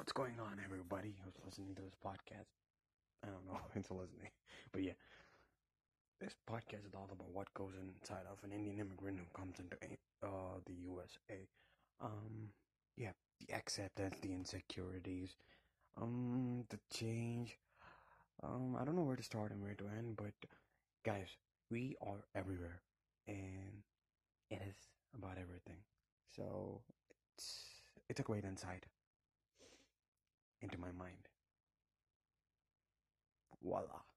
What's going on, everybody who's listening to this podcast? I don't know if it's listening, but yeah. This podcast is all about what goes inside of an Indian immigrant who comes into the USA. Yeah, the acceptance, the insecurities, the change. I don't know where to start and where to end, but guys, we are everywhere, and it is about everything. So it's a great insight into my mind. Voila.